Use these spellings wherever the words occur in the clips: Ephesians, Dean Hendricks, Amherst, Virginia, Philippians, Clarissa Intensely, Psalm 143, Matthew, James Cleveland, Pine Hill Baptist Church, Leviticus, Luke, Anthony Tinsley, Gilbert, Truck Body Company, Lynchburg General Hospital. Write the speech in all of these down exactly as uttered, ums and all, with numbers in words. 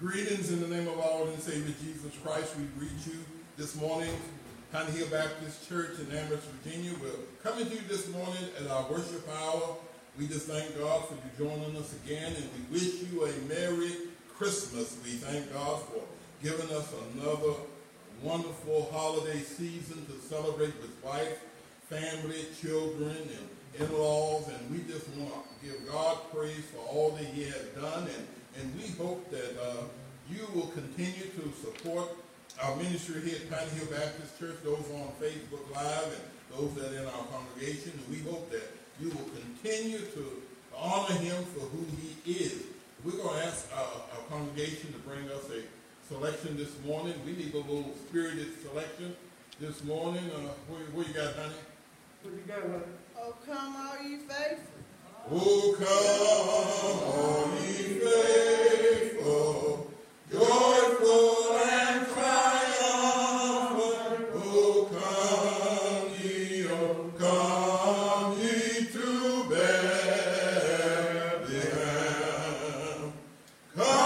Greetings in the name of our Lord and Savior Jesus Christ. We greet you this morning. Pine Hill Baptist Church in Amherst, Virginia. We're coming to you this morning at our worship hour. We just thank God for you joining us again, and we wish you a Merry Christmas. We thank God for giving us another wonderful holiday season to celebrate with wife, family, children, and in-laws, and we just want to give God praise for all that he has done, and, and we hope that uh, you will continue to support our ministry here at Pine Hill Baptist Church, those on Facebook Live and those that are in our congregation, and we hope that you will continue to honor him for who he is. We're going to ask our, our congregation to bring us a selection this morning. We need a little spirited selection this morning. Uh, what, what you got, honey? What you got, honey? Oh, come all ye faithful. Oh, come all ye faithful, joyful and triumphant. Oh, come ye, oh, come ye to Bethlehem. Come.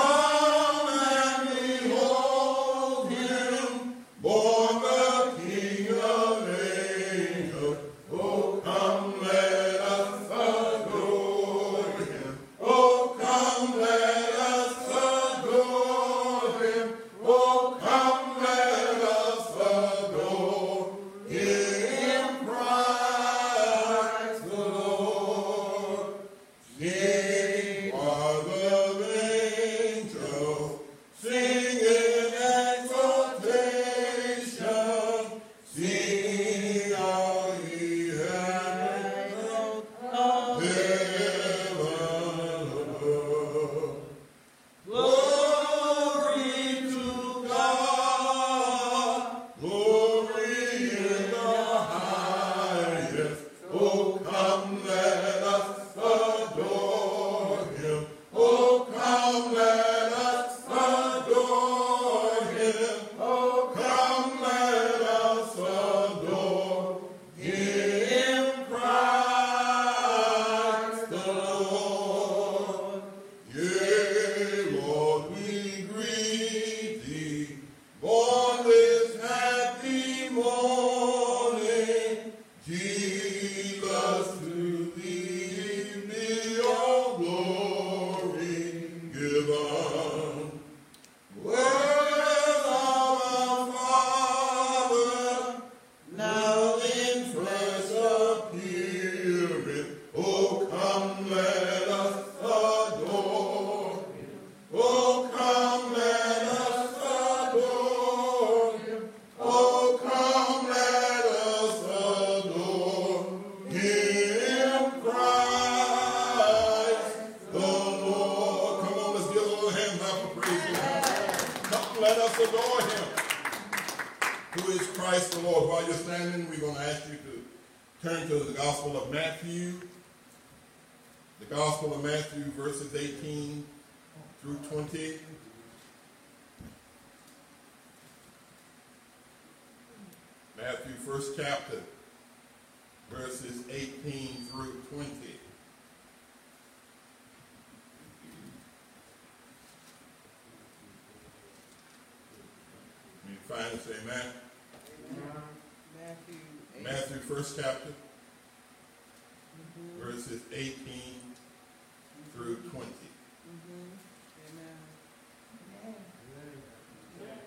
Turn to the Gospel of Matthew, the Gospel of Matthew, verses eighteen through twenty. Matthew, first chapter, verses eighteen through twenty. When you find it, say amen. Amen. Matthew. Matthew, first chapter, mm-hmm. verses eighteen mm-hmm. through twenty. Mm-hmm. Amen. Amen.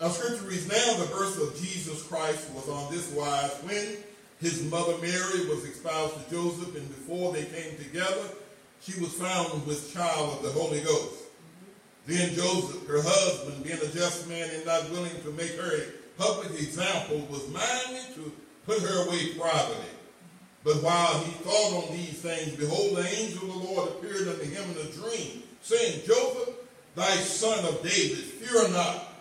Our scripture reads, now the birth of Jesus Christ was on this wise. When his mother Mary was espoused to Joseph, and before they came together, she was found with child of the Holy Ghost. Mm-hmm. Then Joseph, her husband, being a just man and not willing to make her a public example, was minded to put her away privately. But while he thought on these things, behold, the angel of the Lord appeared unto him in a dream, saying, Joseph, thy son of David, fear not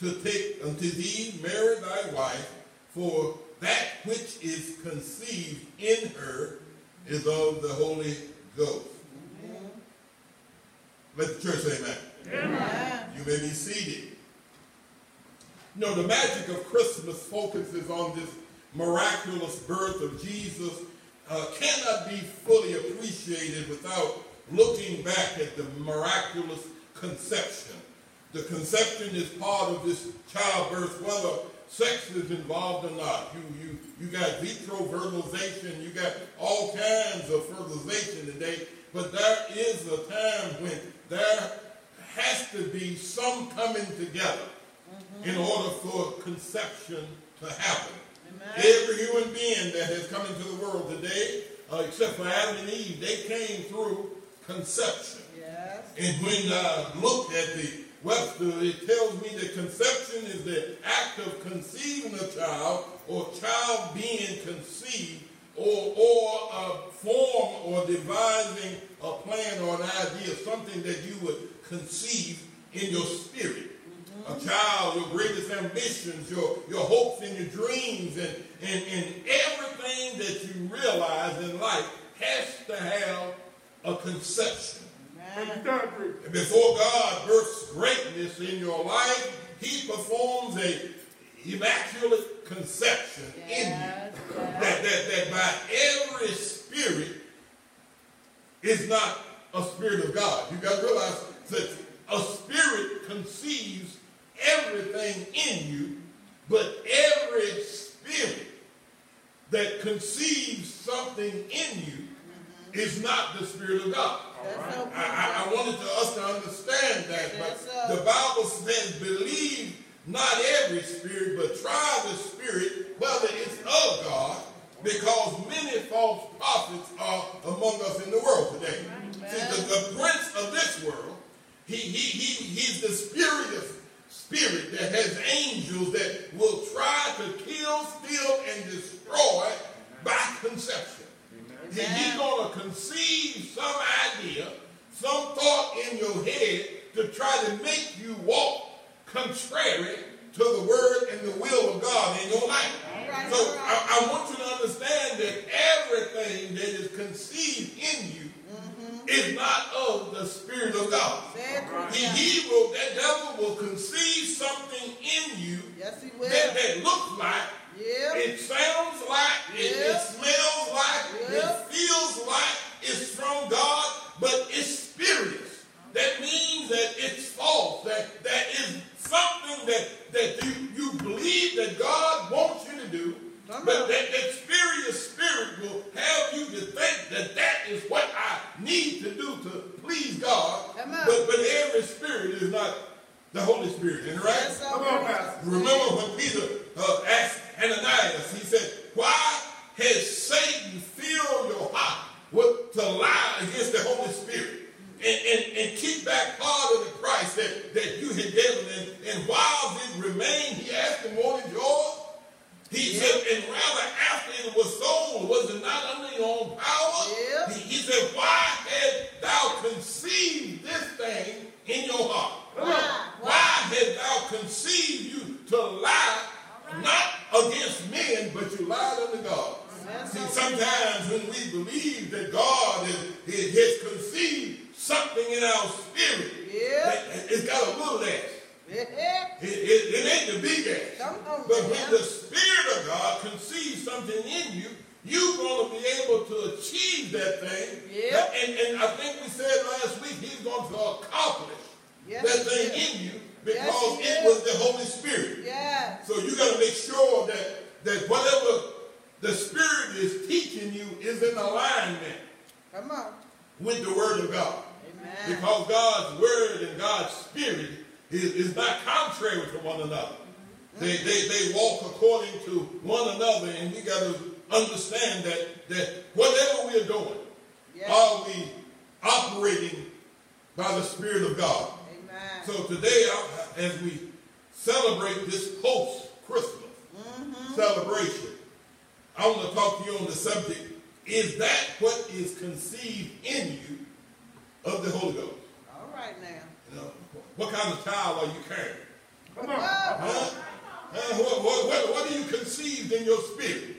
to take unto thee Mary thy wife, for that which is conceived in her is of the Holy Ghost. Amen. Let the church say amen. Amen. You may be seated. You know, the magic of Christmas focuses on this miraculous birth of Jesus uh, cannot be fully appreciated without looking back at the miraculous conception. The conception is part of this childbirth, whether sex is involved or not. You you you got vitro fertilization, you got all kinds of fertilization today, but there is a time when there has to be some coming together mm-hmm. in order for conception to happen. Amen. Every human being that has come into the world today, uh, except for Adam and Eve, they came through conception. Yes. And when I look at the Webster, it tells me that conception is the act of conceiving a child or child being conceived or, or a form or devising a plan or an idea, something that you would conceive in your spirit. Mm-hmm. A child, your greatest ambitions, your, your hopes and your dreams and, and, and everything that you realize in life has to have a conception. And before God births greatness in your life, he performs a immaculate conception yes, in you. Yes. That, that, that by every spirit is not a spirit of God. You got to realize that a spirit conceives everything in you, but every spirit that conceives something in you is not the Spirit of God. Right. So I, I wanted to, us to understand that. But so. The Bible says, believe not every spirit, but try the spirit, whether it's of God, because many false prophets are among us in the world today. Right. See, the, the prince of this world, he, he, he, he's the spirit of spirit that has angels that will try to kill, steal, and destroy by conception. If he's going to conceive some idea, some thought in your head to try to make you walk contrary to the word and the will of God in your life. Right, so right. I, I want you to understand that everything that is conceived in you mm-hmm. is not of the Spirit of God. Right. He, he will, that devil will conceive something in you yes, he will. That, that looks like Yep. It sounds like, it, yep. it smells like, yep. it feels like it's from God, but it's spirits. That means that it's false. That that is something that, that you, you believe that God wants you to do, Come but on. that, that spirit, spirit will have you to think that that is what I need to do to please God, but, but every spirit is not the Holy Spirit, and right? Yes, Come on, Pastor. Remember when Peter uh, asked Ananias, he said, why has Satan filled your heart with, to lie against the Holy Spirit and, and, and keep back part of the price that, that you had given him? And while it remained, he asked him, what is yours? He yep. said, and rather after it was sold, was it not under your own power? Yep. He, he said, why hast thou conceived this thing in your heart? Why, why hast thou conceived you to lie, right. not against men, but you lied unto God? See, sometimes when we believe that God has conceived something in our spirit, yep. it's got a little ass. It, it, it ain't the big ass. But when the Spirit of God conceives something in you, you're going to be able to achieve that thing. Yep. And, and I think we said last week he's going to accomplish yes, that thing yes. in you because yes, it was the Holy Spirit. Yes. So you got to make sure that, that whatever the Spirit is teaching you is in alignment Come on. with the Word of God. Amen. Because God's Word and God's Spirit is not contrary to one another. They, they they walk according to one another, and we got to understand that, that whatever we're doing, yes. are we operating by the Spirit of God? Amen. So today, as we celebrate this post-Christmas mm-hmm. celebration, I want to talk to you on the subject, is that what is conceived in you of the Holy Ghost? All right now. You know, what kind of child are you carrying? Come on. Huh? Huh? What, what, what are you conceived in your spirit?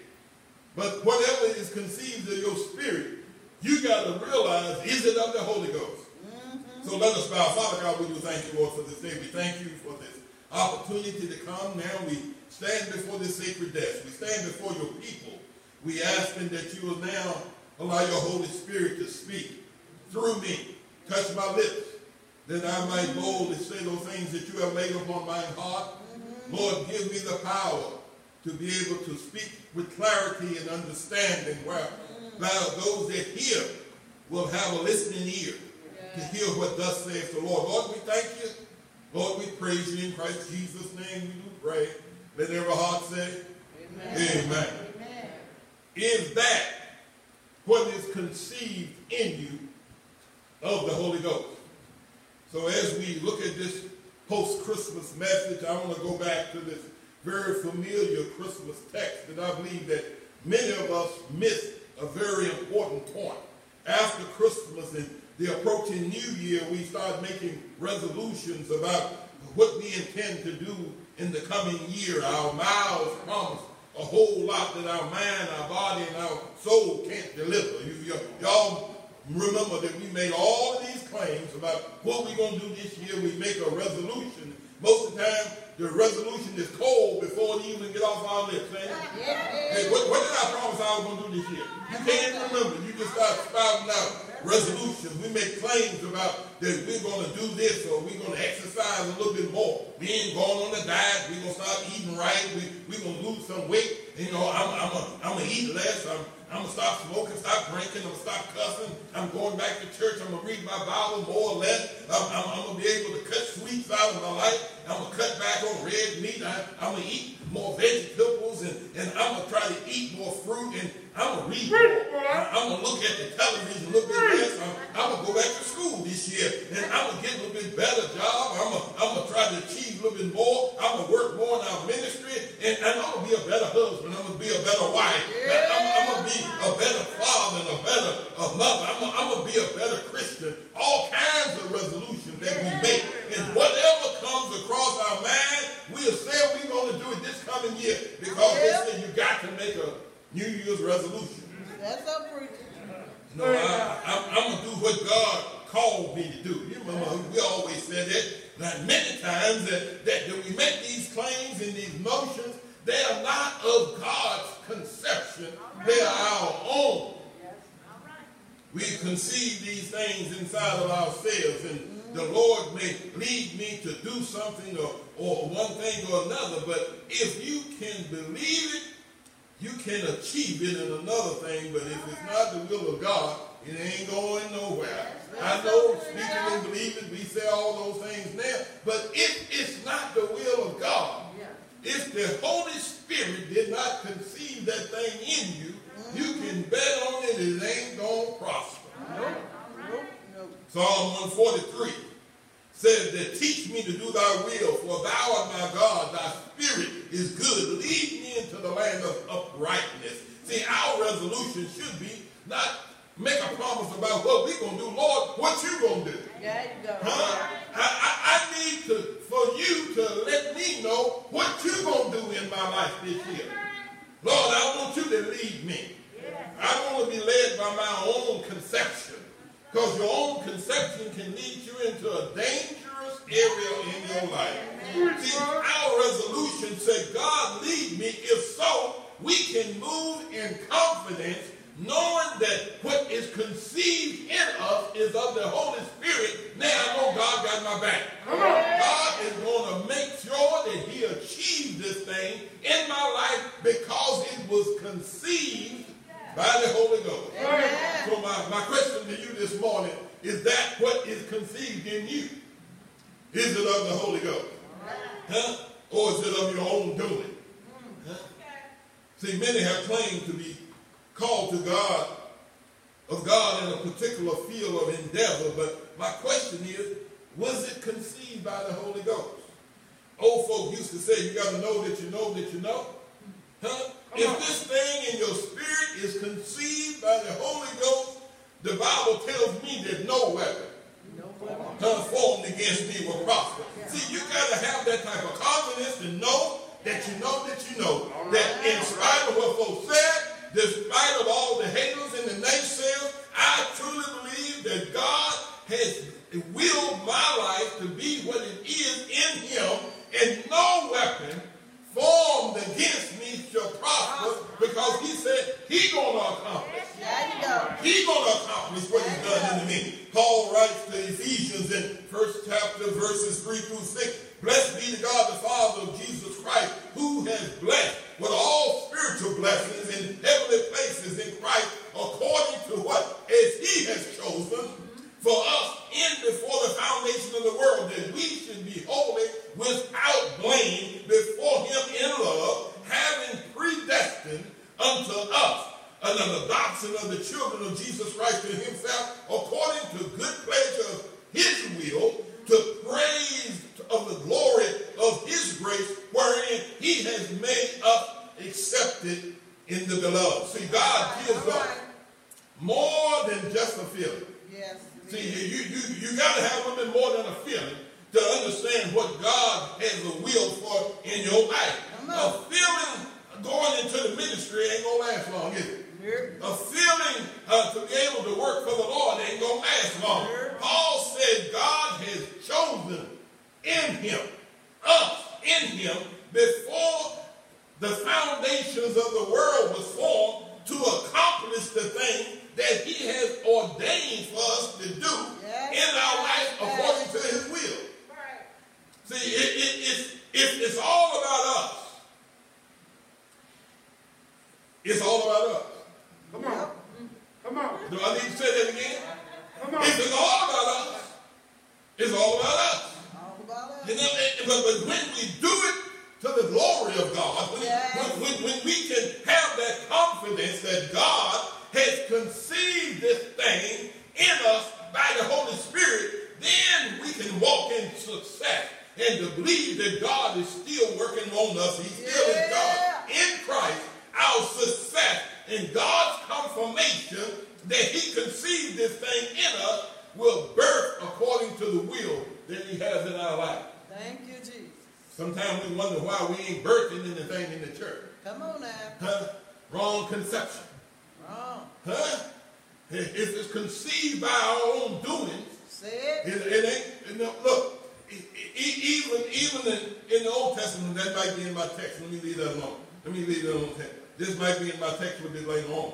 But whatever is conceived in your spirit, you got to realize, is it of the Holy Ghost? Mm-hmm. So let us bow. Father God, we do thank you, Lord, for this day. We thank you for this opportunity to come. Now we stand before this sacred desk. We stand before your people. We ask them that you will now allow your Holy Spirit to speak through me. Touch my lips. that I might boldly say those things that you have laid upon my heart. Lord, give me the power to be able to speak with clarity and understanding, where those that hear will have a listening ear to hear what thus saith the Lord. Lord, we thank you. Lord, we praise you in Christ Jesus' name. We do pray. Let every heart say, Amen. Amen. Amen. Is that what is conceived in you of the Holy Ghost? So as we look at this post-Christmas message, I want to go back to this very familiar Christmas text that I believe that many of us missed a very important point. After Christmas and the approaching New Year, we start making resolutions about what we intend to do in the coming year. Our mouths promise a whole lot that our mind, our body, and our soul can't deliver. Y'all remember that we made all of these claims about what we're going to do this year. We make a resolution. Most of the time, the resolution is cold before it even get off our lips. Hey, what, what did I promise I was going to do this year? You can't remember. You just start spouting out resolutions. We make claims about that we're going to do this, or we're going to exercise a little bit more. We ain't going on a diet. We're going to start eating right. We, we're going to lose some weight. And, you know, I'm, I'm, I'm going to eat less. I'm, I'm going to stop smoking, stop drinking. I'm going to stop cussing. I'm going back to church. I'm going to read my Bible more or less. I'm, I'm, I'm going to be able to cut sweets out of my life. I'm going to cut back on red meat. I, I'm going to eat more vegetables, and, and I'm going to try to eat more fruit, and I'm going to read more. I'm going to look at the television a little bit less. I'm, I'm going to go back to school this year, and I'm going to get a little bit better job. I'm going I'm to try to achieve a little bit more. I'm going to work more in our ministry, and, and I'm going to be a better husband. I'm going to be a better wife. I'm, I'm going to be a better father and a better a mother. I'm, I'm going to be a better Christian. All kinds of resolutions that we make, and whatever comes across our mind, we'll say we're going to do it this coming year, because they say you got to make a New Year's resolution. That's a preacher. No, I, I, I'm going to do what God called me to do. You remember, we always said that. Like many times that, that, that we make these claims and these notions, they are not of God's conception. Right. They are our own. Yes. Right. We conceive these things inside of ourselves, and mm-hmm. the Lord may lead me to do something or, or one thing or another, but if you can believe it, you can achieve it in another thing, but if it's not the will of God, it ain't going nowhere. I know, speaking and believing, we say all those things now, but if it's not the will of God, if the Holy Spirit did not conceive that thing in you, you can bet on it, it ain't going to prosper. All right. All right. Psalm one forty-three says that, teach me to do thy will, for thou art my God, thy spirit is good. Lead me into the land of uprightness. See, our resolution should be not make a promise about what we're going to do. Lord, what you going to do? Yeah, you huh? I, I, I need to, for you to let me know what you going to do in my life this year. Lord, I want you to lead me. I want to be led by my own conception. Because your own conception can lead you into a dangerous area in your life. See, our resolution said, God, lead me. If so, we can move in confidence, knowing that what is conceived in us is of the Holy Spirit. Now I know God got my back. God is going to make sure that he achieved this thing in my life because it was conceived by the Holy Ghost. Amen. So my, my question to you this morning, is that what is conceived in you? Is it of the Holy Ghost? Huh? Or is it of your own doing? Huh? See, many have claimed to be called to God, of God in a particular field of endeavor, but my question is, was it conceived by the Holy Ghost? Old folk used to say, you got to know that you know that you know. Huh? If this thing in your spirit is conceived by the Holy Ghost, the Bible tells me that no weapon formed against me will prosper. See, you got to have that type of confidence to know that you know that you know that in spite of what folks said, despite of all the haters and the naysayers, I truly believe that God has willed my life to be what it is in him, and no weapon formed against me shall prosper, because he said he's going to accomplish. He's going to accomplish what he's done in me. Paul writes to Ephesians in first verses three through six. Blessed be to God the Father of Jesus Christ, who has blessed with all spiritual blessings in heavenly places in Christ, according to what as he has chosen for us in before the foundation of the world, that we should be holy without blame before him in love, having predestined unto us an adoption of the children of Jesus Christ to himself, according to good pleasure of his will, to praise of the glory of his grace, wherein he has made us accepted in the beloved. See, God gives us more than just a feeling. Yes. See, you, you, you got to have a little bit more than a feeling to understand what God has a will for in your life. A feeling going into the ministry ain't going to last long, is it? A feeling uh, to be able to work for the Lord ain't going to last long. Paul said God has chosen in him, us in him, before the foundations of the world was formed to accomplish the thing that he has ordained for us to do yes. in our life according yes. to his will. Right. See, it, it, it's, if it's all about us, it's all about us. Come on. Yep. Come on. Do I need to say that again? Come on. If it's all about us, it's all about us. All about us. You know, but, but when we do it to the glory of God, when, yes. it, when, when, when we can have that confidence that God has conceived this thing in us by the Holy Spirit, then we can walk in success and to believe that God is still working on us. He still yeah. is God. In Christ, our success and God's confirmation that he conceived this thing in us will birth according to the will that he has in our life. Thank you, Jesus. Sometimes we wonder why we ain't birthing anything in the church. Come on now. Huh? Wrong conception. Oh. Huh? If it's conceived by our own doings, it, it ain't. No, look, even even in, in the Old Testament, that might be in my text. Let me leave that alone. Let me leave that alone. This might be in my text a little bit later on.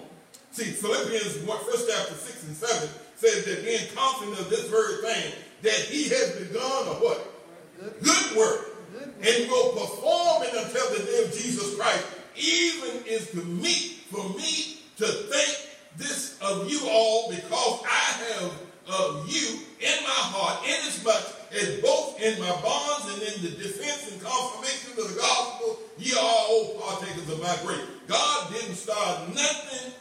See, Philippians one, first chapter six and seven says that being confident of this very thing, that he has begun a what? Good, Good work, Good. and will perform it until the day of Jesus Christ. Even is to meet for me. To think this of you all, because I have of you in my heart, inasmuch as both in my bonds and in the defense and confirmation of the gospel, ye are all partakers of my grace. God didn't start nothing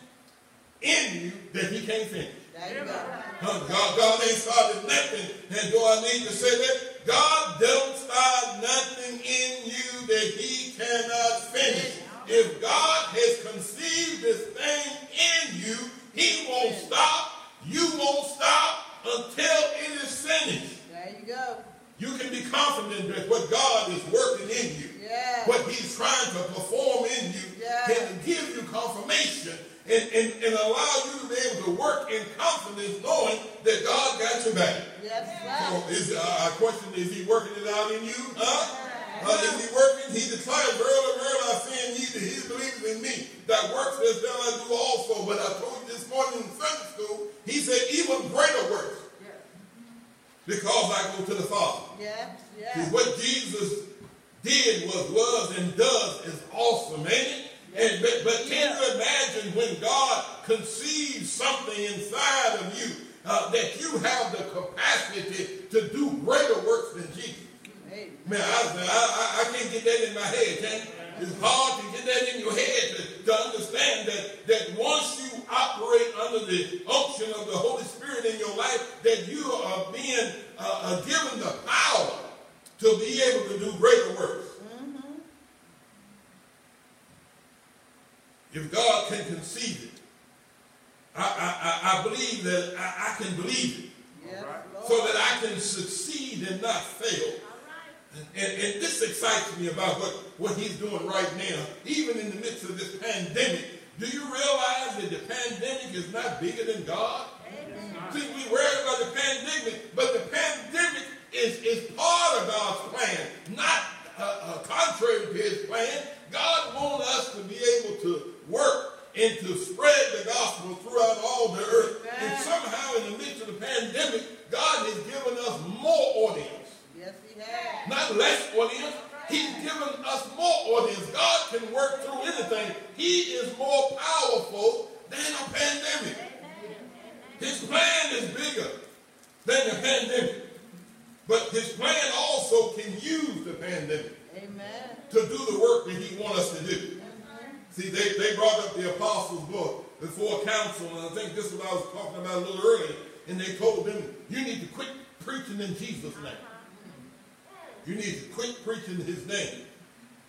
in you that he can't finish. Huh? God, God ain't started nothing. And do I need to say that? God don't start nothing in you that he cannot finish. If God has conceived this thing in you, he won't stop, you won't stop until it is finished. There you go. You can be confident that what God is working in you, yeah. what he's trying to perform in you, yeah. can give you confirmation and, and, and allow you to be able to work in confidence knowing that God got your back. Yes, right. So is, uh, our question is, is he working it out in you? Huh? Uh, is he working? He declared, verily, verily, I say unto you that he believes in me. That works as thou I do also. But I told you this morning in Sunday school, he said, even greater works. Yeah. Because I go to the Father. Yeah. Yeah. What Jesus did was, was, and does is awesome, ain't it? Yeah. And, but but yeah. can you imagine when God conceives something inside of you uh, that you have the capacity to do greater works than Jesus? Man, I, I, I can't get that in my head, can't it's hard to get that in your head to, to understand that, that once you operate under the unction of the Holy Spirit in your life, that you are being uh, are given the power to be able to do greater works. Mm-hmm. If God can conceive it, I, I, I believe that I, I can believe it, yes, so Lord. That I can succeed and not fail. And, and this excites me about what, what he's doing right now, even in the midst of this pandemic. Do you realize that the pandemic is not bigger than God? Amen. See, we worry about the pandemic, but the pandemic is, is part of God's plan, not uh, uh, contrary to his plan. God wants us to be able to work and to spread the gospel throughout all the earth. Amen. And somehow in the midst of the pandemic, God has given us more audience. Yes, he has. Not less audience. He's given us more audience. God can work through anything. He is more powerful than a pandemic. His plan is bigger than the pandemic. But his plan also can use the pandemic. Amen. To do the work that he wants us to do. Amen. See, they, they brought up the apostles' book before council, and I think this is what I was talking about a little earlier, and they told them, you need to quit preaching in Jesus' name. You need to quit preaching his name.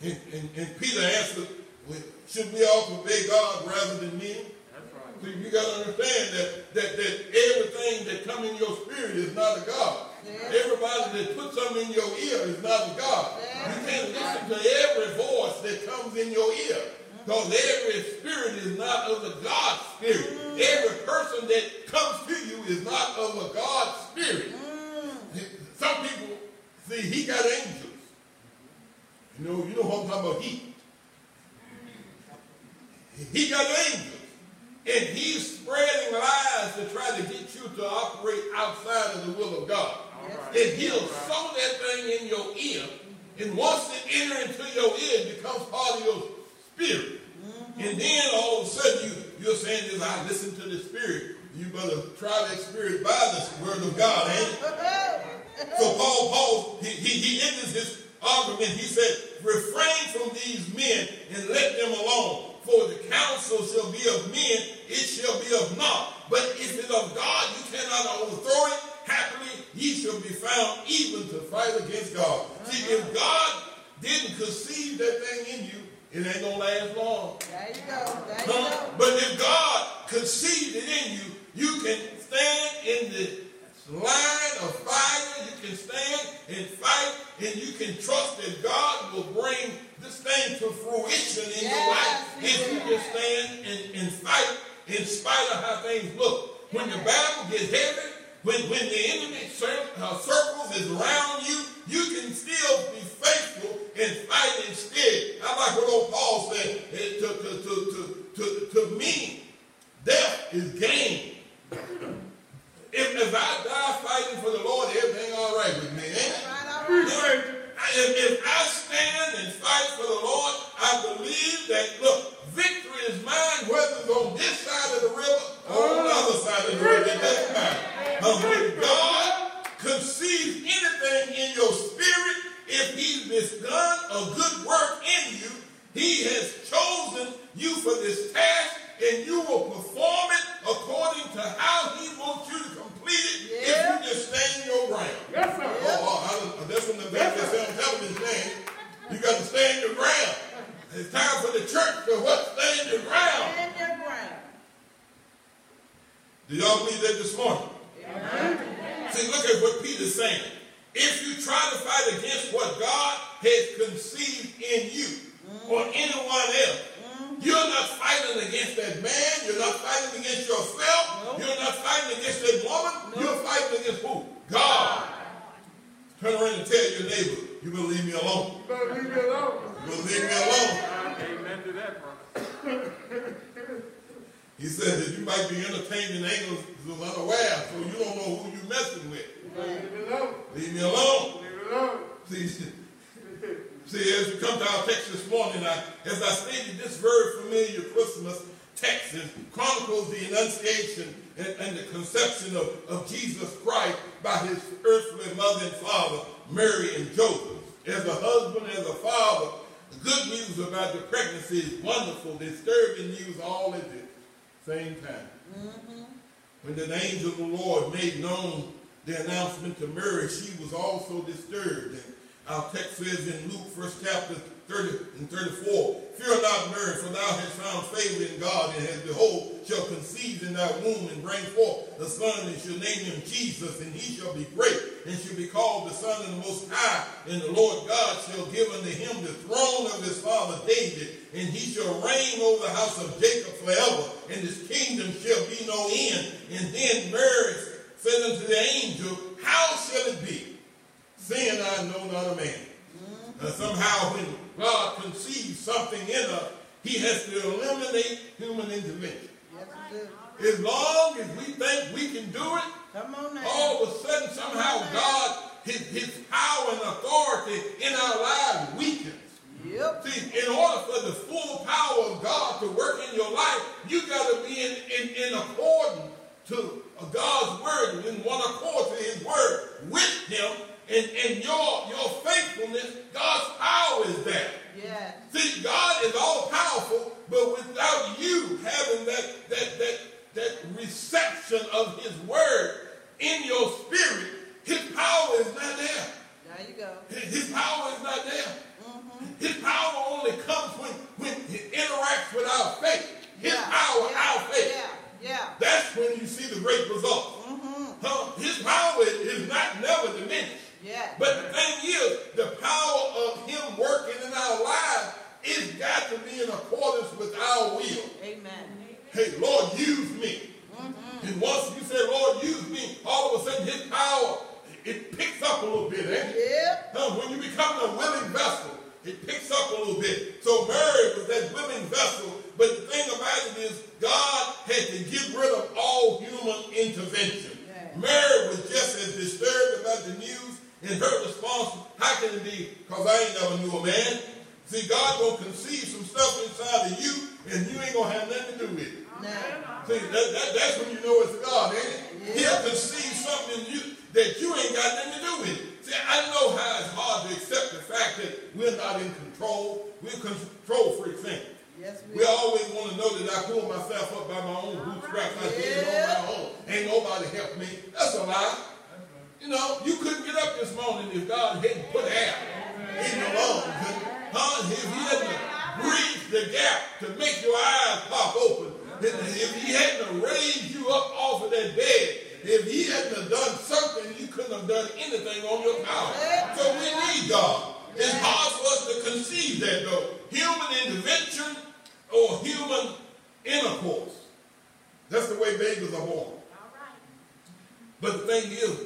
And, and, and Peter answered, well, should we all obey God rather than men? That's right. So you got to understand that, that, that everything that comes in your spirit is not of God. Everybody that puts something in your ear is not of God. You can't listen to every voice that comes in your ear, because every spirit is not of the God spirit. Every person that comes to you is not of a God spirit. Some people, see, he got angels. You know, you know what I'm talking about, he. He got angels. And he's spreading lies to try to get you to operate outside of the will of God. Right. And he'll right. sow that thing in your ear. And once it enters into your ear, it becomes part of your spirit. Mm-hmm. And then all of a sudden, you, you're saying this, I listen to the spirit. You better try that spirit by the word of God, ain't it? So Paul, Paul he, he, he ends his argument. He said, refrain from these men and let them alone. For the counsel shall be of men, it shall be of naught. But if it is of God, you cannot overthrow it. Happily, ye shall be found even to fight against God. See, if God didn't conceive that thing in you, it ain't going to last long. There you go. There you go. But if God conceived it in you, you can stand in the line of fire. You can stand and fight, and you can trust that God will bring this thing to fruition in yes, your life if you can stand and, and fight in spite of how things look. When the battle gets heavy, when, when the enemy circles is around you, you can still be faithful and fight instead. I like what old Paul said, to, to, to, to, to, to me, death is gain. If, if I die fighting for the Lord, everything all right with me, ain't it? Right, all right. If I stand and fight for the Lord, I believe that, look, victory is mine, whether it's on this side of the river or on the other side of the river. It doesn't matter. When God conceives anything in your spirit, if he's done a good work in you, he has chosen you for this task, and you will perform it according to how he wants you to complete it yeah. if you just stay in your ground. Yes, sir. Oh, I, I, that's from the Baptist yes, television saying, you got to stay in your ground. It's time for the church to what? Stay in your ground. Stay in your ground. Do y'all believe that this morning? Yeah. See, look at what Peter's saying. If you try to fight against what God has conceived in you mm. or anyone else, you're not fighting against that man. You're not fighting against yourself. Nope. You're not fighting against that woman. Nope. You're fighting against who? God. Turn around and tell your neighbor, you better leave me alone. You better leave me alone. You better leave me alone. Amen to that, brother. He said that you might be entertaining angels unaware, so you don't know who you're messing with. Leave me alone. Leave me alone. Leave me alone. Please. See, as we come to our text this morning, I, as I stated, this very familiar Christmas text and chronicles the Annunciation and, and the conception of, of Jesus Christ by his earthly mother and father, Mary and Joseph. As a husband, as a father, the good news about the pregnancy is wonderful, disturbing news all at the same time. Mm-hmm. When the angel of the Lord made known the announcement to Mary, she was also disturbed. Our text says in Luke, first chapter thirty and thirty-four, fear not, Mary, for thou hast found favor in God, and has, behold, shall conceive in thy womb, and bring forth a son, and shall name him Jesus, and he shall be great, and shall be called the Son of the Most High, and the Lord God shall give unto him the throne of his father David, and he shall reign over the house of Jacob forever, and his kingdom shall be no end. And then Mary said unto the angel, how shall it be? Sin I know not a man. Now somehow when God conceives something in us, he has to eliminate human intervention. As long as we think we can do it, all of a sudden somehow God his, his power and authority in our lives weakens. Yep. See, in order for the full power of God to work in your life, you got to be in, in, in accordance to God's word, in one accord to his word, with him, and, and your, your faithfulness, God's power is there. Yeah. See, God is all-powerful, but without you having that, that, that, that reception of his word in your spirit, his power is not there. There you go. His power is not there. His power only comes when, when it interacts with our faith. His yeah, power, yeah, our faith. Yeah, yeah. That's when you see the great results. Mm-hmm. Huh? His power is not never diminished. Yeah. But the thing is, the power of him working in our lives is got to be in accordance with our will. Amen. Hey, Lord, use me. Mm-hmm. And once you say, Lord, use me, all of a sudden his power, it picks up a little bit, eh? Yeah. Huh? When you become a willing vessel, it picks up a little bit. So Mary was that willing vessel, but the thing about it is God had to get rid of all human intervention. Yeah. Mary was just as disturbed about the news, and her response, how can it be? Because I ain't never knew a man. See, God going to conceive some stuff inside of you, and you ain't going to have nothing to do with it. No. See, that, that, that's when you know it's God, ain't it? Yeah. He'll conceive something in you that you ain't got nothing to do with it. See, I know how it's hard to accept the fact that we're not in control. We're control freak things. Yes, we, we always want to know that I pull myself up by my own bootstraps. I did it on my own. Ain't nobody helped me. That's a lie. You know, you couldn't get up this morning if God hadn't put air in your lungs. Huh? If he hadn't breathed the gap to make your eyes pop open. If he hadn't raised you up off of that bed. If he hadn't have done something, you couldn't have done anything on your power. So we need God. It's hard for us to conceive that, though. Human intervention or human intercourse. That's the way babies are born. But the thing is,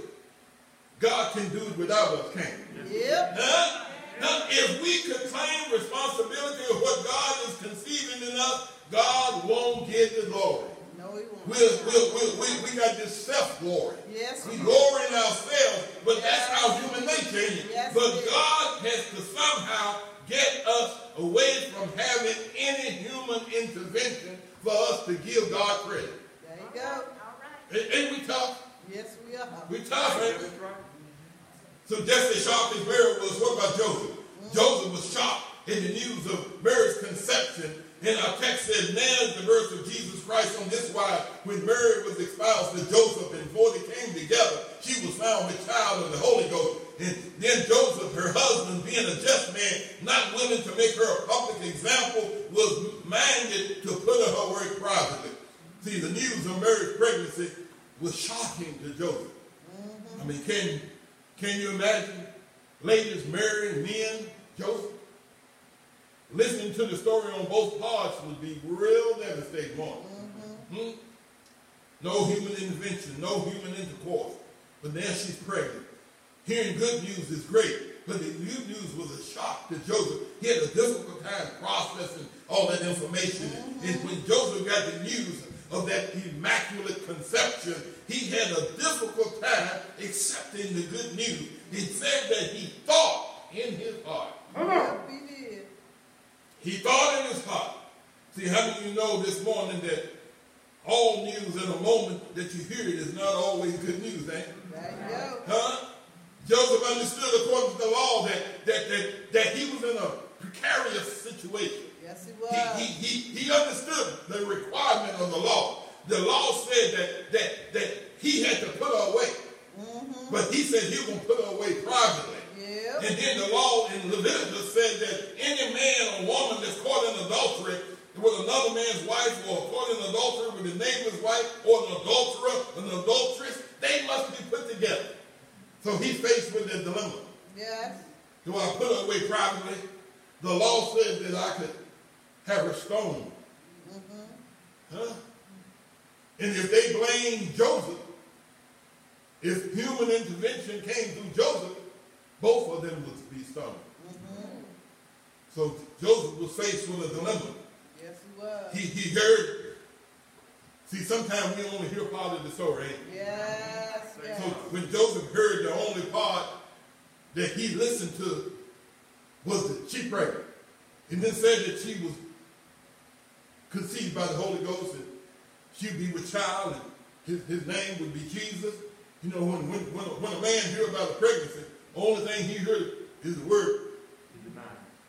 God can do it without us, can't he? Yep. Now, now, if we could claim responsibility of what God is conceiving in us, God won't get the glory. We we'll, we'll, we'll, we we got this self-glory. Yes, we glory in ourselves, but yes, that's our human nature. Yes, but God has to somehow get us away from having any human intervention for us to give God credit. There you go. All right. Ain't we tough? Yes, we are. We tough, ain't we? So just as sharp as Mary was, what about Joseph? Mm. Joseph was shocked in the news of Mary's conception. And our text says, now is the birth of Jesus Christ. On this wise, when Mary was espoused to Joseph, and before they came together, she was found with child of the Holy Ghost. And then Joseph, her husband, being a just man, not willing to make her a public example, was minded to put her away privately. See, the news of Mary's pregnancy was shocking to Joseph. I mean, can, can you imagine ladies, Mary, men, Joseph? Listening to the story on both parts would be real devastating. Mm-hmm. hmm? No human intervention, no human intercourse. But now she's pregnant. Hearing good news is great, but the good news was a shock to Joseph. He had a difficult time processing all that information. Mm-hmm. And when Joseph got the news of that immaculate conception, he had a difficult time accepting the good news. It said that he thought in his heart. Come on. He thought in his heart. See, how do you know this morning that all news in a moment that you hear it is not always good news, ain't it? Huh? Joseph understood according to the law that, that, that, that he was in a precarious situation. Yes, he was. He, he, he, he understood the requirement of the law. The law said that, that, that he had to put her away. Mm-hmm. But he said he was going to put her away privately. And then the law in Leviticus said that any man or woman that's caught in adultery with another man's wife, or caught in adultery with a neighbor's wife, or an adulterer, an adulteress, they must be put together. So he faced with the dilemma. Yes. Do I put her away privately? The law said that I could have her stoned. Mm-hmm. Huh? And if they blamed Joseph, if human intervention came through Joseph, both of them would be stoned. Mm-hmm. So Joseph was faced with a dilemma. Yes, he was. He, he heard. See, sometimes we only hear part of the story. Yes, yes. So when Joseph heard the only part that he listened to was that she prayed. And then said that she was conceived by the Holy Ghost and she would be with child and his, his name would be Jesus. You know, when, when, when, a, when a man hears about a pregnancy, the only thing he heard is the word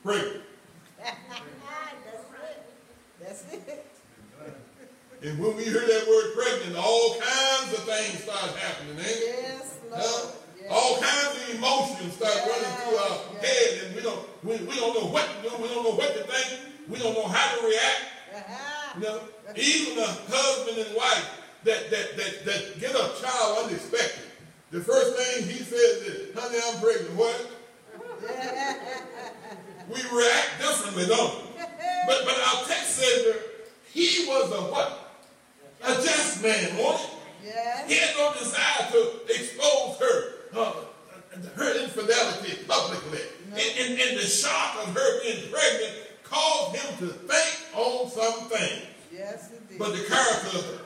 pregnant. That's it. That's it. And when we hear that word pregnant, all kinds of things start happening. Ain't yes, Lord. Huh? Yes. All kinds of emotions start yes. running through our yes. head, and we don't we, we don't know what to do, we don't know what to think, we don't know how to react. Uh-huh. You know, even a husband and wife that that that that get a child unexpected. The first thing he says is, "Honey, I'm pregnant." What? We react differently, don't we? But but our text says that he was a what? A just man, wasn't he? Yes. He had no desire to expose her, uh, her infidelity publicly. No. And, and, and the shock of her being pregnant caused him to think on something. Yes, indeed. But the character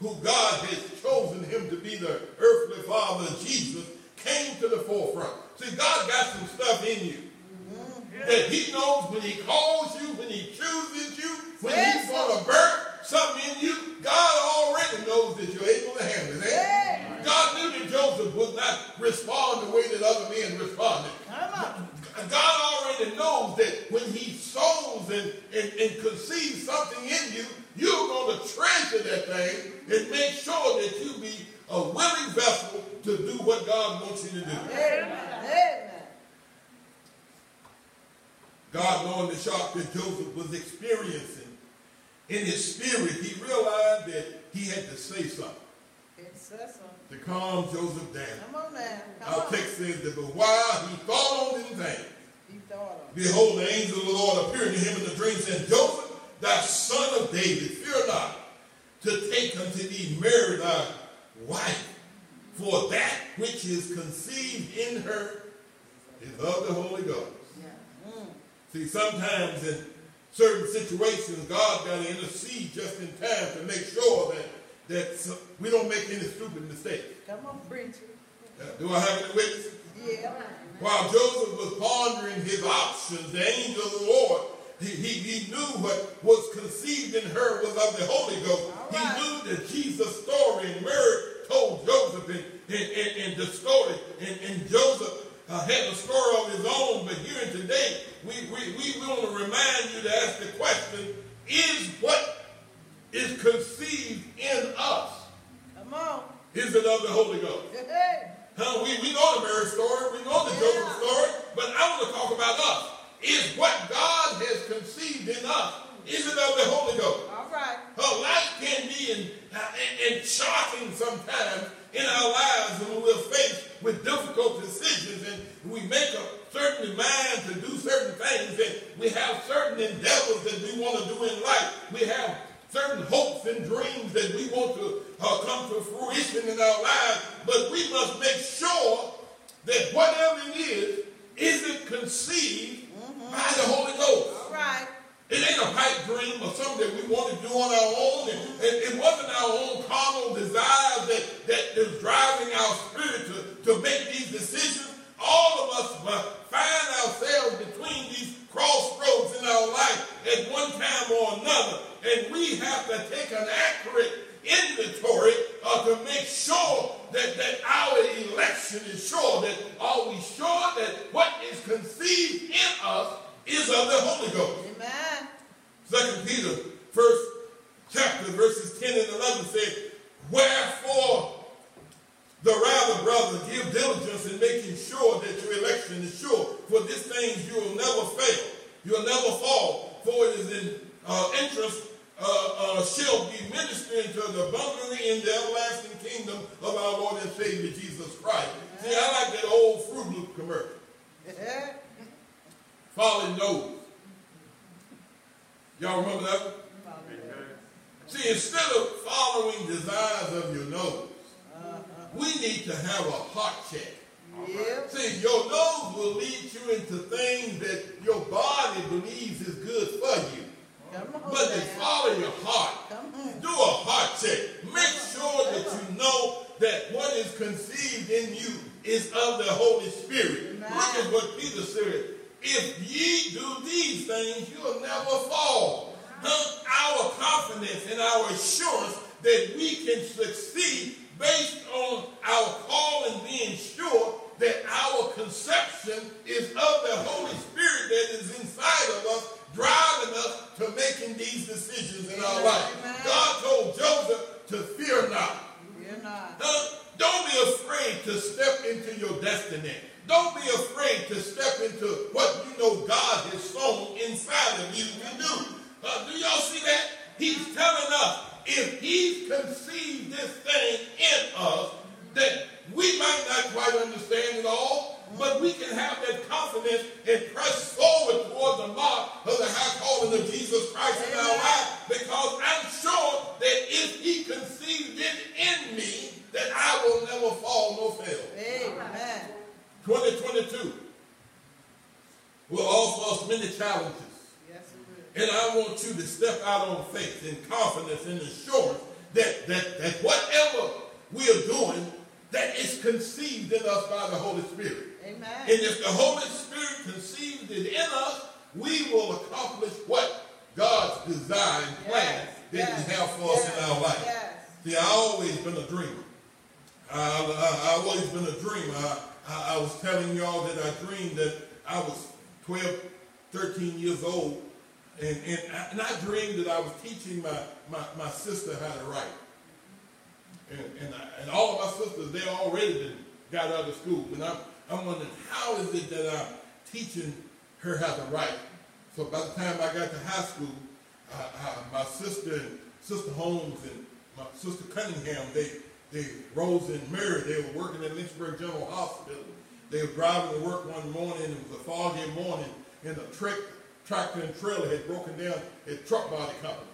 who God has chosen him to be, the earthly father, Jesus, came to the forefront. See, God got some stuff in you. That he knows when he calls you, when he chooses you, when yes. he's going to birth something in you, God already knows that you're able to handle it. Yes. God knew that Joseph would not respond the way that other men responded. God already knows that when he sows and, and, and conceives something in you, you're going to treasure that thing and make sure that you be a willing vessel to do what God wants you to do. Amen. God, knowing the shock that Joseph was experiencing in his spirit, he realized that he had to say something, something. to calm Joseph down. Come on, man. Come Our on. text says that, but while he thought on these things, he thought on behold, the angel of the Lord appeared to him in the dream, saying, Joseph, thou son of David, fear not to take unto thee Mary thy wife, for that which is conceived in her is of the Holy Ghost. See, sometimes in certain situations, God got to intercede just in time to make sure that, that we don't make any stupid mistakes. Come on, preacher. Uh, do I have any witnesses? Yeah. While Joseph was pondering his options, the angel of the Lord, he, he, he knew what was conceived in her was of the Holy Ghost. Right. He knew that Jesus' story and Mary told Joseph and, and, and, and the story, and, and Joseph Uh, had a story of his own, but here and today, we, we, we want to remind you to ask the question, is what is conceived in us? Come on. Is it of the Holy Ghost? huh? we, we know the Mary story, we know the yeah. Joseph story, but I want to talk about us. Is what God has conceived in us, is it of the Holy Ghost? All right. Her life can be in, in, in shocking sometimes in our lives when we're faced with difficult decisions and we make a certain mind to do certain things and we have certain endeavors that we want to do in life. We have certain hopes and dreams that we want to uh, come to fruition in our lives, but we must make sure that whatever it is, isn't conceived mm-hmm. by the Holy Ghost. All right. It ain't a pipe dream or something that we want to do on our own. It, it, it wasn't our own carnal desires that, that is driving our spirit to, to make these decisions. All of us must find ourselves between these crossroads in our life at one time or another. And we have to take an accurate inventory uh, to make sure that, that our election is sure. That are we sure that what is conceived in us is of the Holy Ghost. Amen. Second Peter, first chapter, verses ten and eleven says, wherefore the rather, brother, give diligence in making sure that your election is sure. For this thing you will never fail. You will never fall. For it is in uh, interest uh, uh, shall be ministering to the abundantly in the everlasting kingdom of our Lord and Savior Jesus Christ. Yeah. See, I like that old Fruit Loop commercial. Yeah. Falling nose. Y'all remember that one? See, instead of following desires of your nose, uh-huh. we need to have a heart check. Yep. See, your nose will lead you into things that your body believes is good for you. Come on, but they follow your heart. Come on. Do a heart check. Make sure that you know that what is conceived in you is of the Holy Spirit. If ye do these things, you'll never fall. Huh? Our confidence and our assurance that we can succeed based on our call and being sure that our conception is of the Holy Spirit that is inside of us, driving us to making these decisions in our life. Amen. God told Joseph to fear not. Fear not. Huh? Don't be afraid to step into your destiny. Don't be afraid to step into what you know God has sown inside of you to do. Uh, do y'all see that? He's telling us if he's conceived this thing in us that we might not quite understand it all, but we can have that confidence and press forward toward the mark of the high calling of Jesus Christ in our life, because I'm sure that if he conceived it in me, that I will never fall nor fail. Amen. twenty twenty-two will offer us many challenges. Yes, it will. And I want you to step out on faith and confidence and assurance that, that, that whatever we are doing, that is conceived in us by the Holy Spirit. Amen. And if the Holy Spirit conceived it in us, we will accomplish what God's design plan yes. that yes. He has for us yes. in our life. Yes. See, I've always been a dreamer. I've always been a dreamer. I, I, I was telling y'all that I dreamed that I was twelve, thirteen years old, and, and, I, and I dreamed that I was teaching my, my, my sister how to write. And, and, I, and all of my sisters, they already been, got out of school. And I'm, I'm wondering, how is it that I'm teaching her how to write? So by the time I got to high school, uh, uh, my sister and Sister Holmes and my sister Cunningham, they, they rose and married. They were working at Lynchburg General Hospital. They were driving to work one morning. It was a foggy morning, and a truck, tractor and trailer had broken down at Truck Body Company,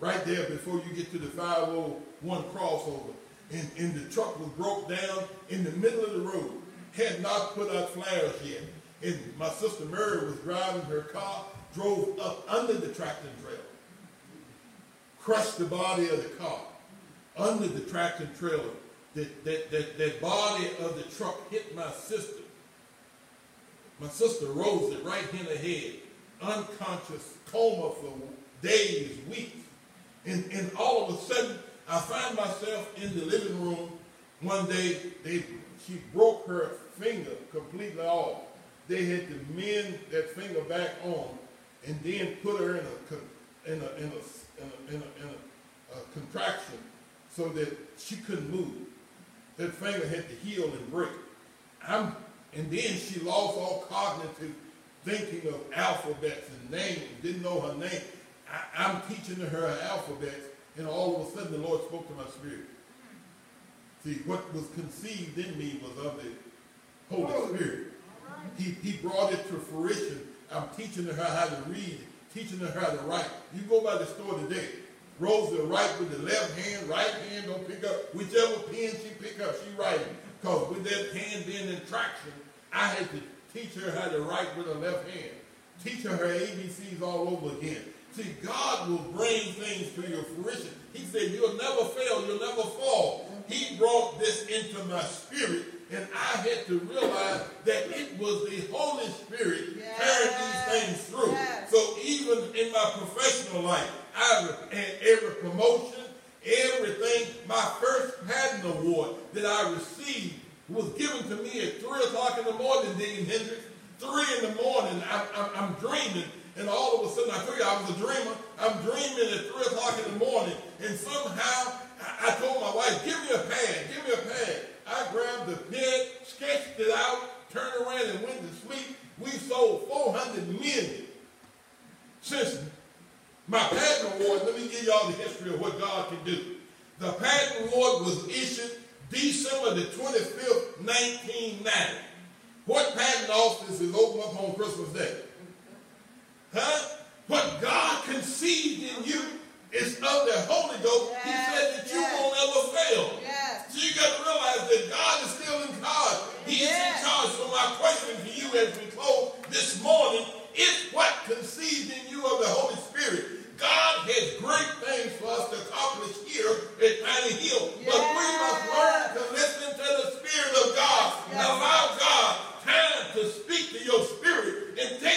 right there before you get to the five oh one crossover. And, and the truck was broke down in the middle of the road, had not put out flares yet. And my sister Mary was driving her car, drove up under the tractor and trailer, crushed the body of the car under the tractor and trailer. That, that, that, that body of the truck hit my sister. My sister rose it right in the head, unconscious, coma for days, weeks. And, and all of a sudden, I find myself in the living room. One day, they, she broke her finger completely off. They had to mend that finger back on and then put her in a, in a, in a, in a, in a, in a, a contraction so that she couldn't move. That finger had to heal and break. I'm, and then she lost all cognitive thinking of alphabets and names, didn't know her name. I, I'm teaching her her alphabets, and all of a sudden the Lord spoke to my spirit. See, what was conceived in me was of the Holy Spirit. He, he brought it to fruition. I'm teaching her how to read, teaching her how to write. You go by the store today, Rose will write with the left hand, right hand don't pick up. Whichever pen she pick up, she writing. Because with that hand being in traction, I had to teach her how to write with her left hand. Teach her her A B Cs all over again. See, God will bring things to your fruition. He said, you'll never fail, you'll never fall. He brought this into my spirit, and I had to realize that it was the Holy Spirit yes. carrying these things through. Yes. So even in my professional life, I had every promotion, everything, my first patent award that I received was given to me at three o'clock in the morning, Dean Hendricks. three in the morning, I, I, I'm dreaming. And all of a sudden, I told you I was a dreamer. I'm dreaming at three o'clock in the morning. And somehow, I, I told my wife, give me a pad, give me a pad. I grabbed the pen, sketched it out, turned around and went to sleep. We sold four hundred million. Since my patent award, let me give y'all the history of what God can do. The patent award was issued December the twenty-fifth, nineteen ninety. What patent office is open up on Christmas Day? Huh? What God conceived in you is of the Holy Ghost. Yes, he said that yes. you won't ever fail. Yes. So you got to realize that God is still in charge. He yes. is in charge. So my question to you as we close this morning is what conceived in you of the Holy Spirit. God has great things for us to accomplish here at Pine Hill. Yes. But we must learn to listen to the Spirit of God. Yes. Allow God time to speak to your spirit and take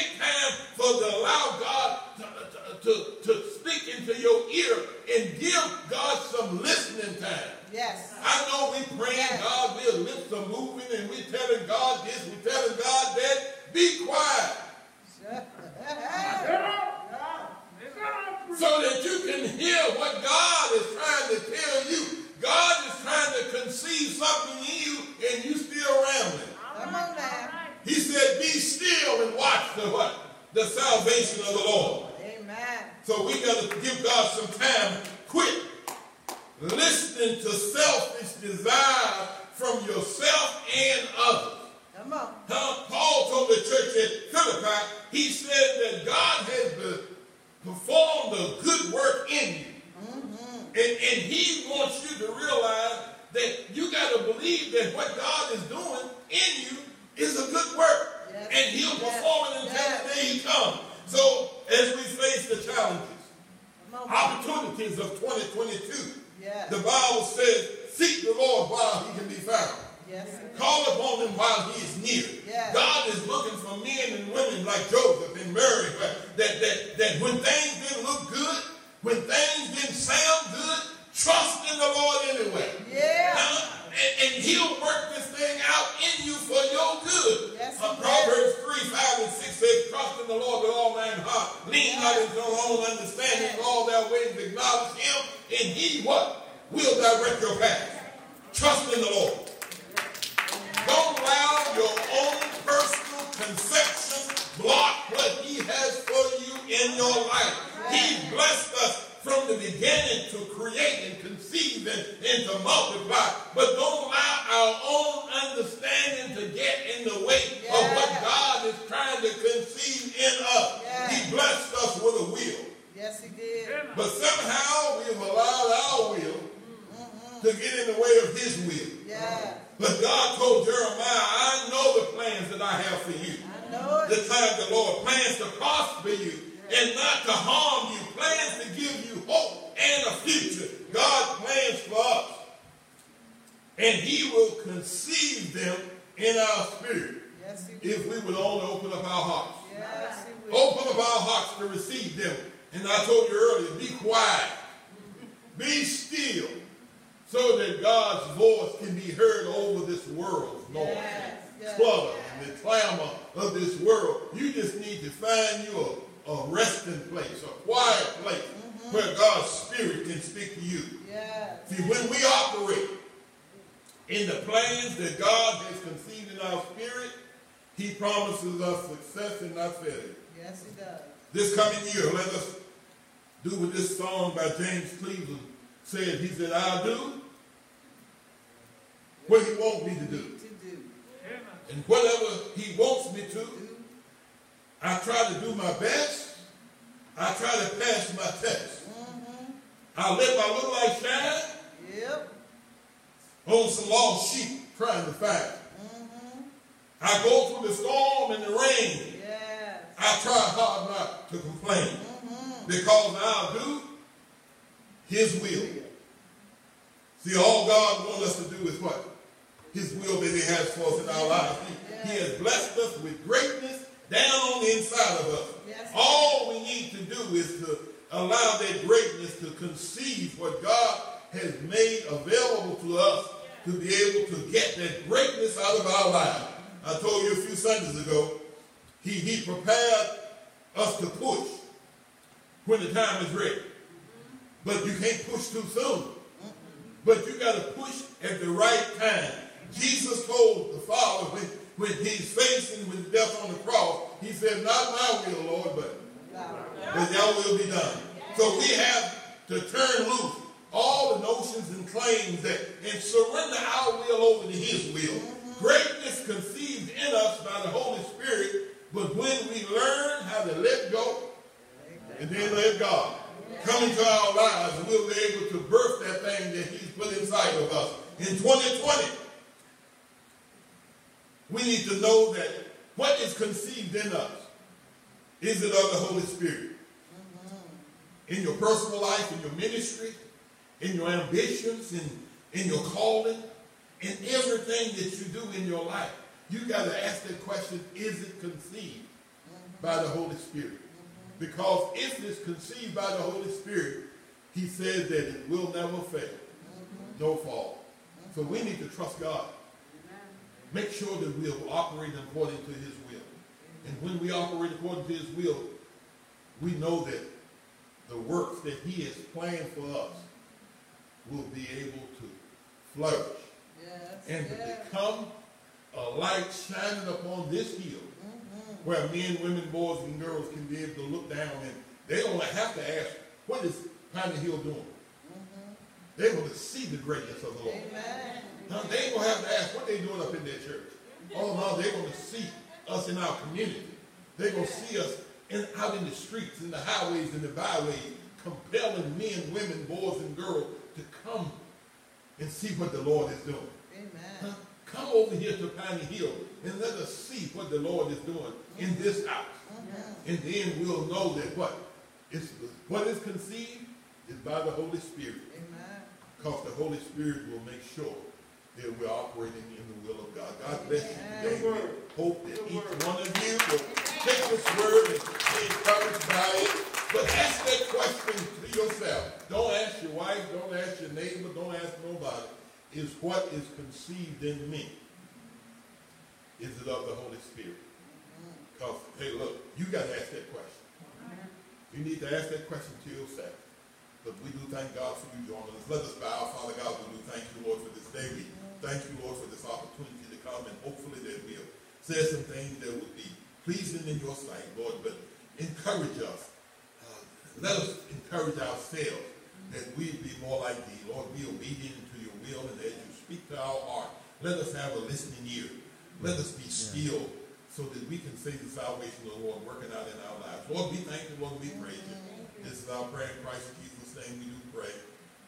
be still and watch the what? The salvation of the Lord. Amen. So we got to give God some time. Quit listening to selfish desires from yourself and others. Come on. Huh? Paul told the church at Philippi, he said that God has performed a good work in you. Mm-hmm. And, and he wants you to realize that you got to believe that what God is doing in you is a good work. Yes. And he'll perform it until yes. the day he comes. So as we face the challenges, opportunities of twenty twenty-two, yes. the Bible says, seek the Lord while he can be found. Yes. Call upon him while he is near. Yes. God is looking for men and women like Joseph and Mary that, that, that when things didn't look good, when things didn't sound good, trust in the Lord anyway. Yeah. Now, and, and he'll work this thing out in you for your good. Yes, uh, Proverbs three, five, and six says, trust in the Lord with all thine heart. Lean yes. not into your own understanding. Yes. All thy ways acknowledge him, and he what? Will direct your path. Trust in the Lord. Don't allow your own personal conception block what he has for you in your life. He blessed us from the beginning to create and conceive and, and to multiply. But don't allow our own understanding to get in the way yeah. of what God is trying to conceive in us. Yeah. He blessed us with a will. Yes, he did. But somehow we've allowed our will mm-hmm. to get in the way of his will. Yeah. But God told Jeremiah, I know the plans that I have for you. I know it. The time the Lord plans to prosper you yes. and not to harm you. Plans to give you hope and a future. God plans for us. And he will conceive them in our spirit. Yes, he will. If we would only open up our hearts. Yes, he will. Open up our hearts to receive them. And I told you earlier, be quiet. Be still. So that God's voice can be heard over this world's noise, yes, yes, clutter, yes. and the clamor of this world. You just need to find you a, a resting place, a quiet place mm-hmm. where God's spirit can speak to you. Yes. See, when we operate in the plans that God has conceived in our spirit, he promises us success and not failure. Yes, he does. This coming year, let us do with this song by James Cleveland. Said, he said, I'll do what he wants me to do. And whatever he wants me to, I try to do my best. I try to pass my test. Mm-hmm. I let my little light shine yep. on some lost sheep trying to find it. Mm-hmm. I go through the storm and the rain. Yes. I try hard not to complain mm-hmm. because I'll do his will. See, all God wants us to do is what? His will that he has for us in our lives. He, yes. he has blessed us with greatness down on the inside of us. Yes. All we need to do is to allow that greatness to conceive what God has made available to us to be able to get that greatness out of our lives. I told you a few Sundays ago, he, he prepared us to push when the time is ready. But you can't push too soon. But you got to push at the right time. Jesus told the Father when, when he's facing with death on the cross, he said, not my will, Lord, but, but thy will be done. So we have to turn loose all the notions and claims that, and surrender our will over to his will. Greatness conceived in us by the Holy Spirit, but when we learn how to let go and then let God come into our lives, and we'll be able to birth that thing that he's put inside of us. In twenty twenty, we need to know that what is conceived in us is it of the Holy Spirit. In your personal life, in your ministry, in your ambitions, in, in your calling, in everything that you do in your life, you got to ask that question, is it conceived by the Holy Spirit? Because if it's conceived by the Holy Spirit, he says that it will never fail, mm-hmm. no fall. Mm-hmm. So we need to trust God. Amen. Make sure that we operate according to his will. Amen. And when we operate according to his will, we know that the works that he has planned for us will be able to flourish yes. and yes. to become a light shining upon this hill mm-hmm. where men, women, boys, and girls can be able to look down and they don't have to ask, what is Pine Hill doing? Mm-hmm. They will see the greatness of the Lord. Amen. Now, they ain't going to have to ask what they doing up in their church. Oh, no, they're going to see us in our community. They're going to see us in, out in the streets, in the highways, in the byways, compelling men, women, boys, and girls to come and see what the Lord is doing. Amen. Huh? Come over here to Pine Hill and let us see what the Lord is doing in this house. Okay. And then we'll know that what is, what is conceived is by the Holy Spirit. Amen. Because the Holy Spirit will make sure that we're operating in the will of God. God bless you today. We hope that each one of you will take this word and be encouraged by it. But ask that question to yourself. Don't ask your wife. Don't ask your neighbor. Don't ask nobody. Is what is conceived in me, is it of the Holy Spirit? Because, hey, look, you got to ask that question. You need to ask that question to yourself. But we do thank God for you, joining us. Let us bow. Father God, we do thank you, Lord, for this day. We thank you, Lord, for this opportunity to come, and hopefully that we'll say some things that will be pleasing in your sight, Lord, but encourage us. Uh, let us encourage ourselves that we be more like thee. Lord, be obedient to your will, and as you speak to our heart, let us have a listening ear. Let us be still so that we can see the salvation of the Lord working out in our lives. Lord, we thank you, Lord, we praise you. This is our prayer in Christ Jesus' name. We do pray.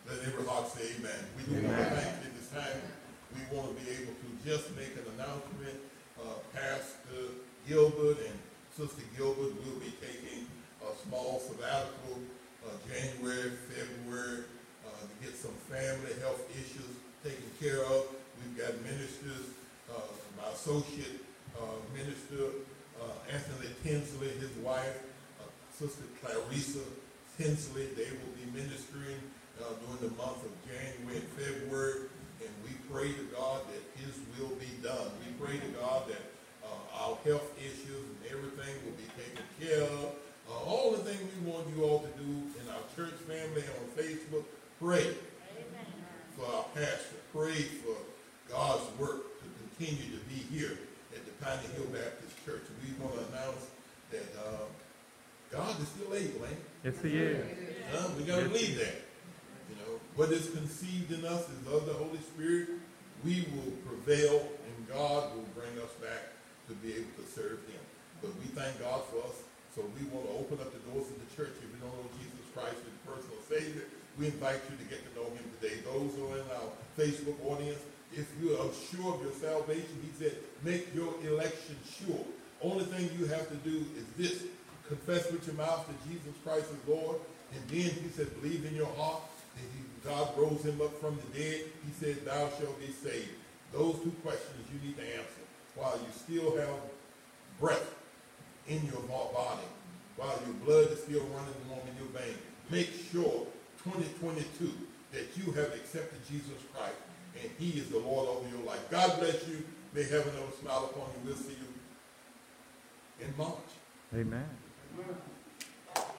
Let every heart say amen. We do want to thank you this time. We want to be able to just make an announcement. Uh, Pastor Gilbert and Sister Gilbert will be taking a small sabbatical uh, January, February, uh, to get some family health issues taken care of. We've got ministers, uh, my associate uh, minister, uh, Anthony Tinsley, his wife, uh, Sister Clarissa Intensely. They will be ministering uh, during the month of January and February. And we pray to God that his will be done. We pray to God that uh, our health issues and everything will be taken care of. Uh, all the things we want you all to do in our church family and on Facebook, pray. Amen. For our pastor. Pray for God's work to continue to be here at the Pine Hill Baptist Church. We want to announce that uh, God is still able, ain't he? Yes, he is. Uh, we got to believe that. You know, what is conceived in us is of the Holy Spirit. We will prevail, and God will bring us back to be able to serve him. But we thank God for us, so we want to open up the doors of the church. If you don't know Jesus Christ as personal Savior, we invite you to get to know him today. Those who are in our Facebook audience, if you are sure of your salvation, he said, make your election sure. Only thing you have to do is this: confess with your mouth that Jesus Christ is Lord, and then he said, believe in your heart. God rose him up from the dead. He said, thou shalt be saved. Those two questions you need to answer while you still have breath in your body, while your blood is still running along in your veins. Make sure, twenty twenty-two, that you have accepted Jesus Christ and he is the Lord over your life. God bless you. May heaven ever smile upon you. We'll see you in March. Amen. Amen.